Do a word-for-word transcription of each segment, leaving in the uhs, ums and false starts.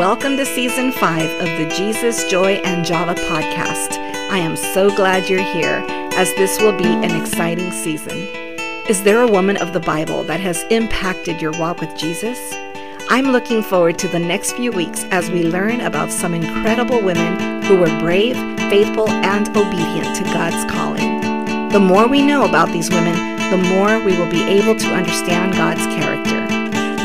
Welcome to Season five of the Jesus, Joy, and Java podcast. I am so glad you're here, as this will be an exciting season. Is there a woman of the Bible that has impacted your walk with Jesus? I'm looking forward to the next few weeks as we learn about some incredible women who were brave, faithful, and obedient to God's calling. The more we know about these women, the more we will be able to understand God's character.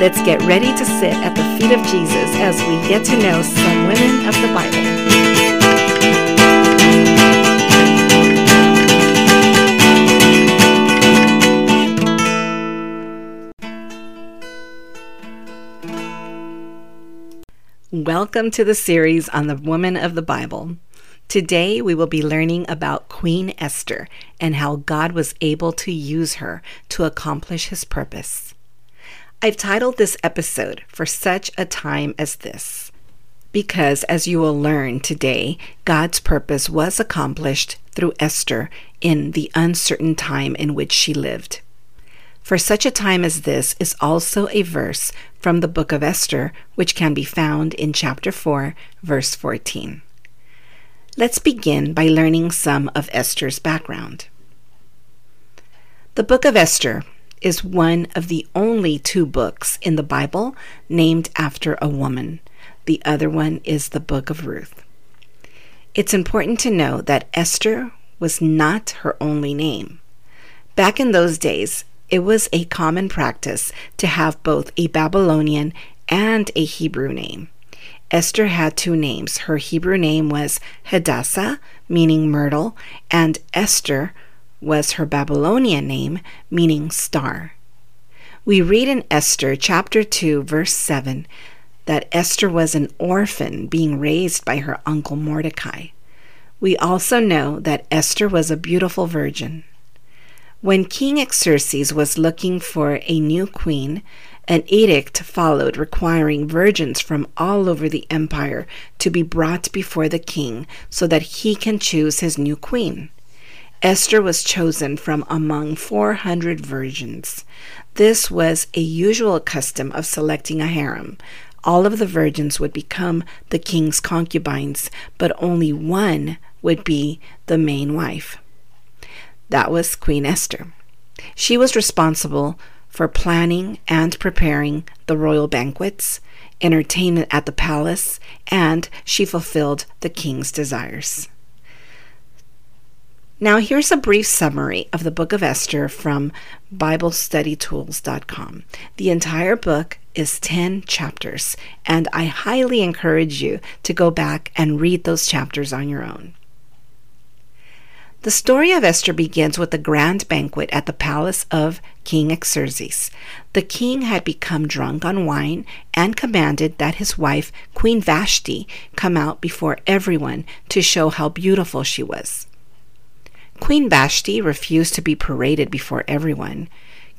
Let's get ready to sit at the feet of Jesus as we get to know some women of the Bible. Welcome to the series on the women of the Bible. Today we will be learning about Queen Esther and how God was able to use her to accomplish his purpose. I've titled this episode, "For Such a Time as This," because as you will learn today, God's purpose was accomplished through Esther in the uncertain time in which she lived. For such a time as this is also a verse from the book of Esther, which can be found in chapter four, verse fourteen. Let's begin by learning some of Esther's background. The book of Esther is one of the only two books in the Bible named after a woman. The other one is the book of Ruth. It's important to know that Esther was not her only name. Back in those days, it was a common practice to have both a Babylonian and a Hebrew name. Esther had two names. Her Hebrew name was Hadassah, meaning myrtle, and Esther was her Babylonian name, meaning star. We read in Esther chapter two, verse seven, that Esther was an orphan being raised by her uncle Mordecai. We also know that Esther was a beautiful virgin. When King Xerxes was looking for a new queen, an edict followed requiring virgins from all over the empire to be brought before the king so that he can choose his new queen. Esther was chosen from among four hundred virgins. This was a usual custom of selecting a harem. All of the virgins would become the king's concubines, but only one would be the main wife. That was Queen Esther. She was responsible for planning and preparing the royal banquets, entertainment at the palace, and she fulfilled the king's desires. Now here's a brief summary of the book of Esther from Bible Study Tools dot com. The entire book is ten chapters, and I highly encourage you to go back and read those chapters on your own. The story of Esther begins with a grand banquet at the palace of King Xerxes. The king had become drunk on wine and commanded that his wife, Queen Vashti, come out before everyone to show how beautiful she was. Queen Vashti refused to be paraded before everyone.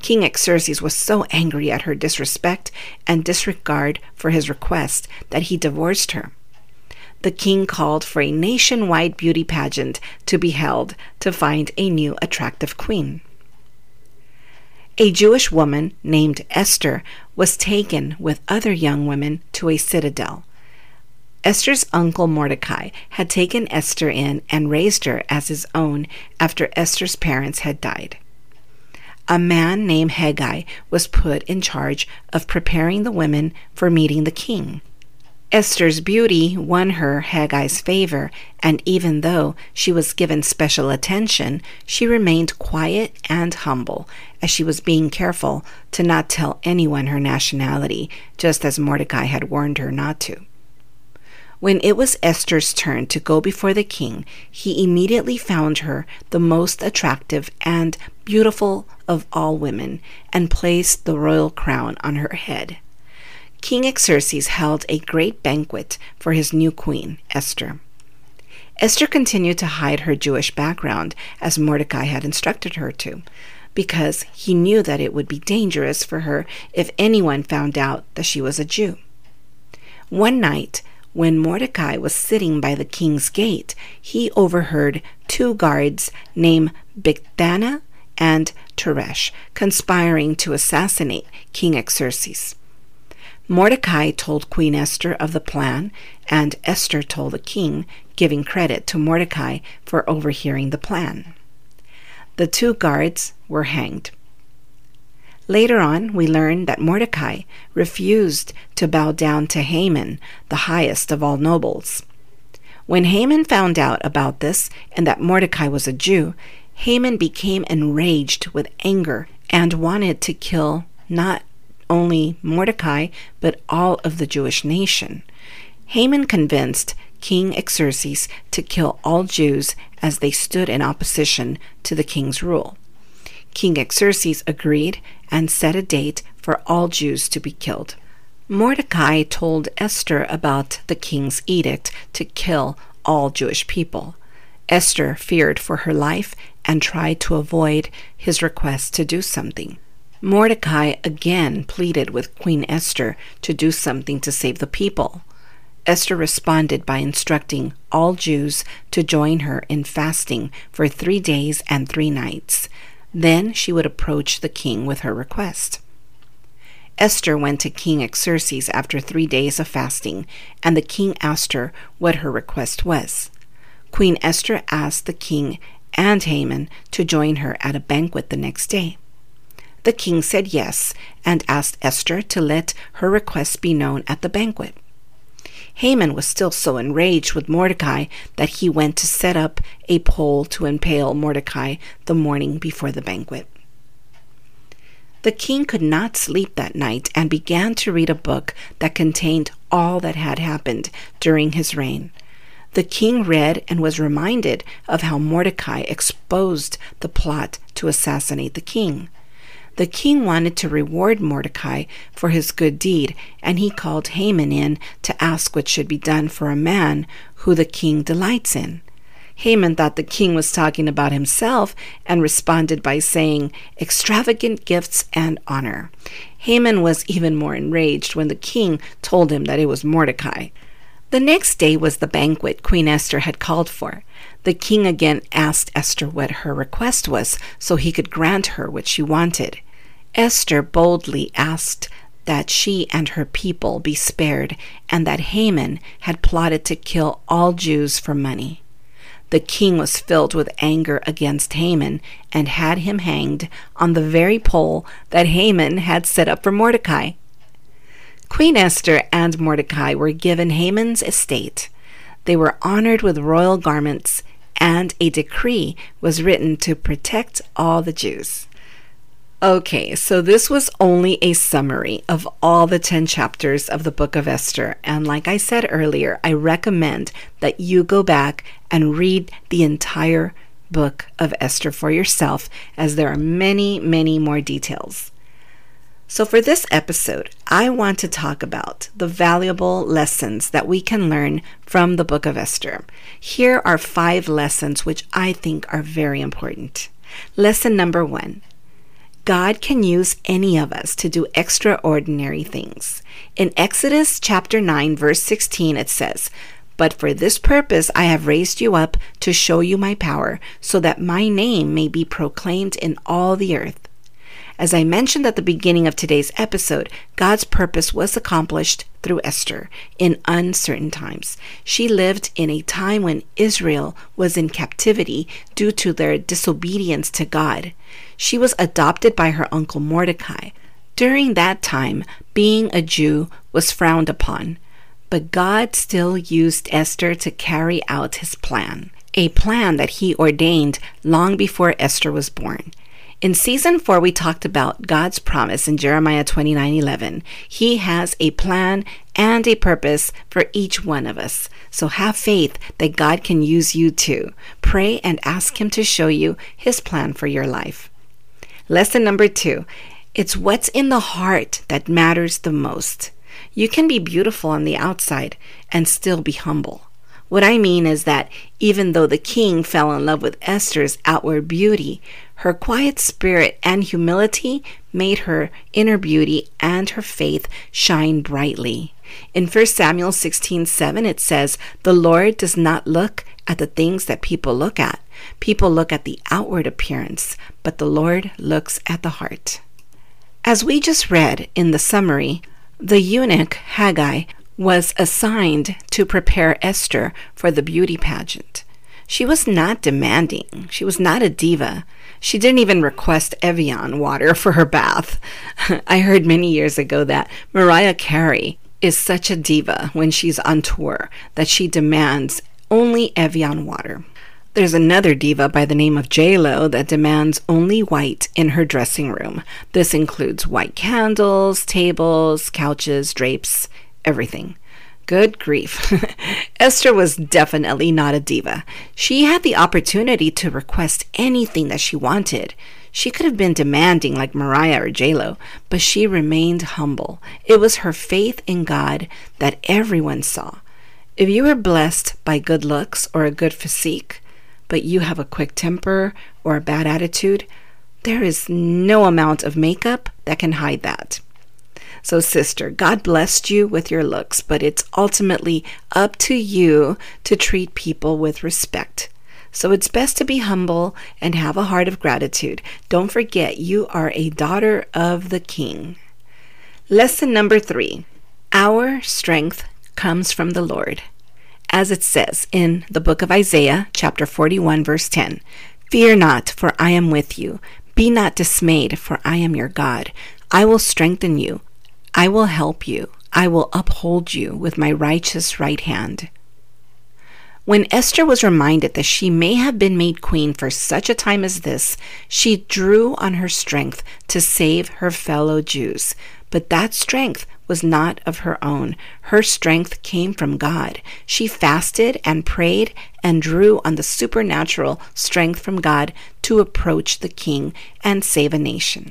King Xerxes was so angry at her disrespect and disregard for his request that he divorced her. The king called for a nationwide beauty pageant to be held to find a new attractive queen. A Jewish woman named Esther was taken with other young women to a citadel. Esther's uncle Mordecai had taken Esther in and raised her as his own after Esther's parents had died. A man named Haggai was put in charge of preparing the women for meeting the king. Esther's beauty won her Haggai's favor, and even though she was given special attention, she remained quiet and humble, as she was being careful to not tell anyone her nationality, just as Mordecai had warned her not to. When it was Esther's turn to go before the king, he immediately found her the most attractive and beautiful of all women, and placed the royal crown on her head. King Xerxes held a great banquet for his new queen, Esther. Esther continued to hide her Jewish background, as Mordecai had instructed her to, because he knew that it would be dangerous for her if anyone found out that she was a Jew. One night, when Mordecai was sitting by the king's gate, he overheard two guards named Bigthana and Teresh conspiring to assassinate King Xerxes. Mordecai told Queen Esther of the plan, and Esther told the king, giving credit to Mordecai for overhearing the plan. The two guards were hanged. Later on, we learn that Mordecai refused to bow down to Haman, the highest of all nobles. When Haman found out about this and that Mordecai was a Jew, Haman became enraged with anger and wanted to kill not only Mordecai, but all of the Jewish nation. Haman convinced King Xerxes to kill all Jews as they stood in opposition to the king's rule. King Xerxes agreed and set a date for all Jews to be killed. Mordecai told Esther about the king's edict to kill all Jewish people. Esther feared for her life and tried to avoid his request to do something. Mordecai again pleaded with Queen Esther to do something to save the people. Esther responded by instructing all Jews to join her in fasting for three days and three nights. Then she would approach the king with her request. Esther went to King Xerxes after three days of fasting, and the king asked her what her request was. Queen Esther asked the king and Haman to join her at a banquet the next day. The king said yes and asked Esther to let her request be known at the banquet. Haman was still so enraged with Mordecai that he went to set up a pole to impale Mordecai the morning before the banquet. The king could not sleep that night and began to read a book that contained all that had happened during his reign. The king read and was reminded of how Mordecai exposed the plot to assassinate the king. The king wanted to reward Mordecai for his good deed, and he called Haman in to ask what should be done for a man who the king delights in. Haman thought the king was talking about himself and responded by saying, "Extravagant gifts and honor." Haman was even more enraged when the king told him that it was Mordecai. The next day was the banquet Queen Esther had called for. The king again asked Esther what her request was so he could grant her what she wanted. Esther boldly asked that she and her people be spared and that Haman had plotted to kill all Jews for money. The king was filled with anger against Haman and had him hanged on the very pole that Haman had set up for Mordecai. Queen Esther and Mordecai were given Haman's estate. They were honored with royal garments, and a decree was written to protect all the Jews. Okay, so this was only a summary of all the ten chapters of the book of Esther. And like I said earlier, I recommend that you go back and read the entire book of Esther for yourself, as there are many, many more details. So for this episode, I want to talk about the valuable lessons that we can learn from the book of Esther. Here are five lessons which I think are very important. Lesson number one, God can use any of us to do extraordinary things. In Exodus chapter nine, verse sixteen, it says, "But for this purpose I have raised you up to show you my power, so that my name may be proclaimed in all the earth." As I mentioned at the beginning of today's episode, God's purpose was accomplished through Esther in uncertain times. She lived in a time when Israel was in captivity due to their disobedience to God. She was adopted by her uncle Mordecai. During that time, being a Jew was frowned upon, but God still used Esther to carry out his plan, a plan that he ordained long before Esther was born. In season four, we talked about God's promise in Jeremiah twenty-nine eleven. He has a plan and a purpose for each one of us. So have faith that God can use you too. Pray and ask Him to show you His plan for your life. Lesson number two, it's what's in the heart that matters the most. You can be beautiful on the outside and still be humble. What I mean is that even though the king fell in love with Esther's outward beauty, her quiet spirit and humility made her inner beauty and her faith shine brightly. In First Samuel sixteen seven, it says, "The Lord does not look at the things that people look at. People look at the outward appearance, but the Lord looks at the heart." As we just read in the summary, The eunuch Haggai was assigned to prepare Esther for the beauty pageant. She was not demanding. She was not a diva. She didn't even request Evian water for her bath. I heard many years ago that Mariah Carey is such a diva when she's on tour that she demands only Evian water. There's another diva by the name of J-Lo that demands only white in her dressing room. This includes white candles, tables, couches, drapes, everything. Good grief. Esther was definitely not a diva. She had the opportunity to request anything that she wanted. She could have been demanding like Mariah or J-Lo, but she remained humble. It was her faith in God that everyone saw. If you were blessed by good looks or a good physique, but you have a quick temper or a bad attitude, there is no amount of makeup that can hide that. So sister, God blessed you with your looks, but it's ultimately up to you to treat people with respect. So it's best to be humble and have a heart of gratitude. Don't forget, you are a daughter of the King. Lesson number three, our strength comes from the Lord. As it says in the book of Isaiah, chapter forty-one, verse ten, "Fear not, for I am with you. Be not dismayed, for I am your God. I will strengthen you. I will help you. I will uphold you with my righteous right hand." When Esther was reminded that she may have been made queen for such a time as this, she drew on her strength to save her fellow Jews. But that strength was not of her own. Her strength came from God. She fasted and prayed and drew on the supernatural strength from God to approach the King and save a nation.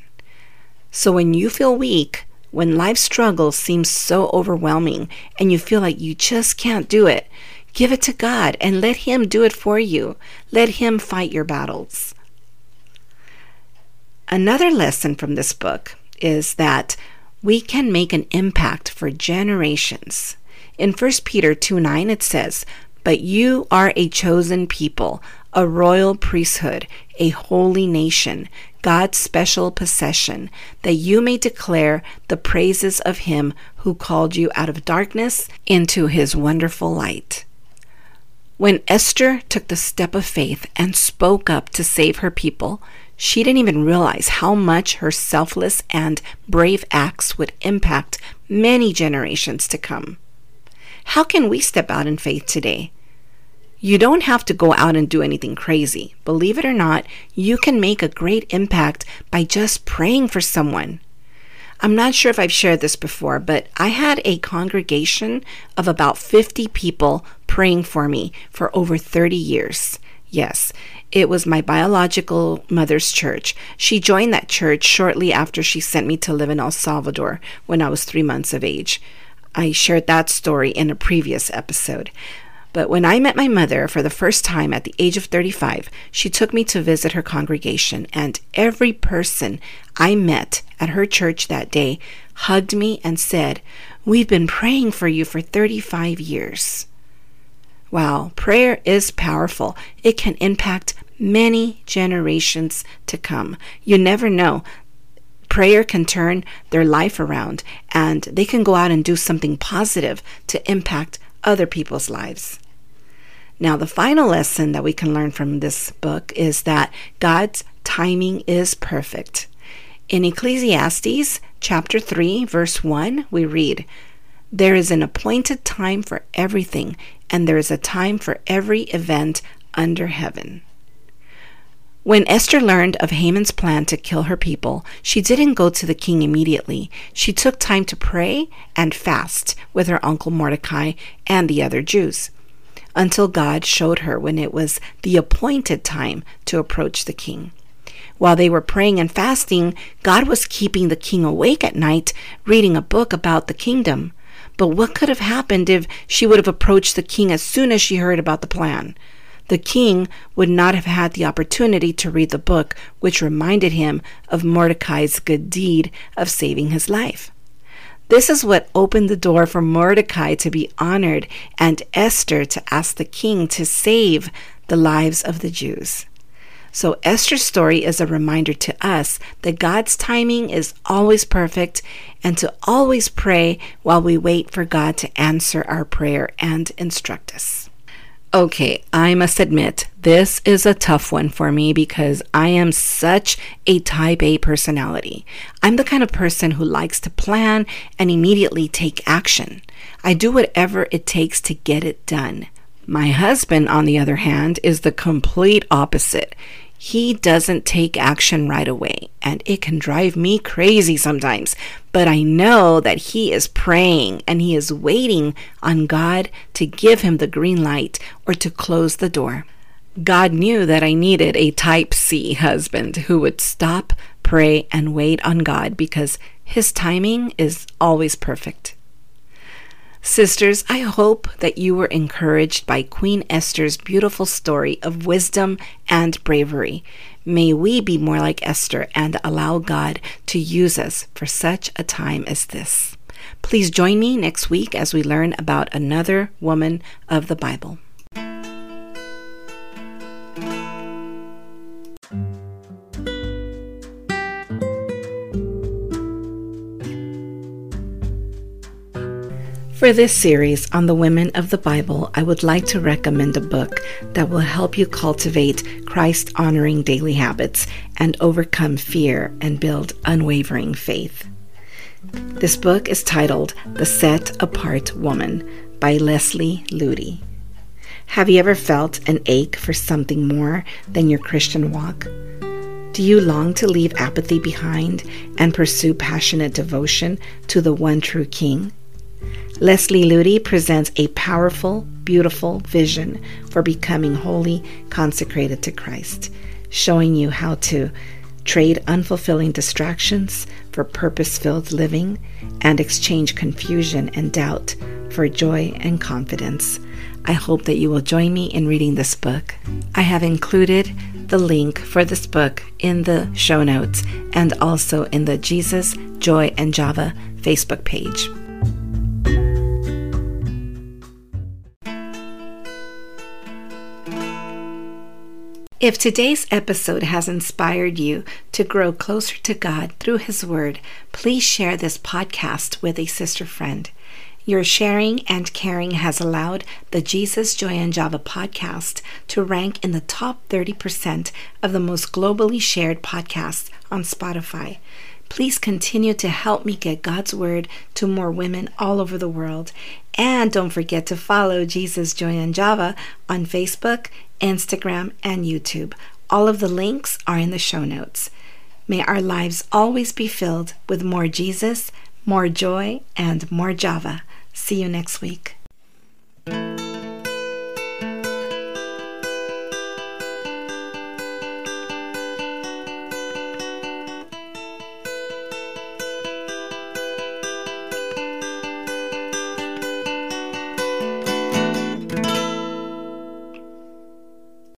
So when you feel weak, when life struggles seem so overwhelming and you feel like you just can't do it, give it to God and let Him do it for you. Let Him fight your battles. Another lesson from this book is that we can make an impact for generations. In First Peter two nine, it says, "But you are a chosen people, a royal priesthood, a holy nation, God's special possession, that you may declare the praises of Him who called you out of darkness into His wonderful light." When Esther took the step of faith and spoke up to save her people, she didn't even realize how much her selfless and brave acts would impact many generations to come. How can we step out in faith today? You don't have to go out and do anything crazy. Believe it or not, you can make a great impact by just praying for someone. I'm not sure if I've shared this before, but I had a congregation of about fifty people praying for me for over thirty years. Yes, it was my biological mother's church. She joined that church shortly after she sent me to live in El Salvador when I was three months of age. I shared that story in a previous episode. But when I met my mother for the first time at the age of thirty-five, she took me to visit her congregation, and every person I met at her church that day hugged me and said, "We've been praying for you for thirty-five years. Wow, prayer is powerful. It can impact many generations to come. You never know. Prayer can turn their life around, and they can go out and do something positive to impact other people's lives. Now, the final lesson that we can learn from this book is that God's timing is perfect. In Ecclesiastes chapter three, verse one, we read, "There is an appointed time for everything, and there is a time for every event under heaven." When Esther learned of Haman's plan to kill her people, she didn't go to the king immediately. She took time to pray and fast with her uncle Mordecai and the other Jews until God showed her when it was the appointed time to approach the king. While they were praying and fasting, God was keeping the king awake at night, reading a book about the kingdom. But what could have happened if she would have approached the king as soon as she heard about the plan? The king would not have had the opportunity to read the book, which reminded him of Mordecai's good deed of saving his life. This is what opened the door for Mordecai to be honored and Esther to ask the king to save the lives of the Jews. So Esther's story is a reminder to us that God's timing is always perfect and to always pray while we wait for God to answer our prayer and instruct us. Okay, I must admit, this is a tough one for me because I am such a type A personality. I'm the kind of person who likes to plan and immediately take action. I do whatever it takes to get it done. My husband, on the other hand, is the complete opposite. He doesn't take action right away, and it can drive me crazy sometimes. But I know that he is praying and he is waiting on God to give him the green light or to close the door. God knew that I needed a type C husband who would stop, pray, and wait on God because his timing is always perfect. Sisters, I hope that you were encouraged by Queen Esther's beautiful story of wisdom and bravery. May we be more like Esther and allow God to use us for such a time as this. Please join me next week as we learn about another woman of the Bible. For this series on the women of the Bible, I would like to recommend a book that will help you cultivate Christ-honoring daily habits and overcome fear and build unwavering faith. This book is titled The Set-Apart Woman by Leslie Ludy. Have you ever felt an ache for something more than your Christian walk? Do you long to leave apathy behind and pursue passionate devotion to the one true King? Leslie Ludy presents a powerful, beautiful vision for becoming wholly consecrated to Christ, showing you how to trade unfulfilling distractions for purpose-filled living and exchange confusion and doubt for joy and confidence. I hope that you will join me in reading this book. I have included the link for this book in the show notes and also in the Jesus, Joy, and Java Facebook page. If today's episode has inspired you to grow closer to God through His Word, please share this podcast with a sister friend. Your sharing and caring has allowed the Jesus, Joy, and Java podcast to rank in the top thirty percent of the most globally shared podcasts on Spotify. Please continue to help me get God's Word to more women all over the world. And don't forget to follow Jesus, Joy, and Java on Facebook, Instagram, and YouTube. All of the links are in the show notes. May our lives always be filled with more Jesus, more joy, and more Java. See you next week.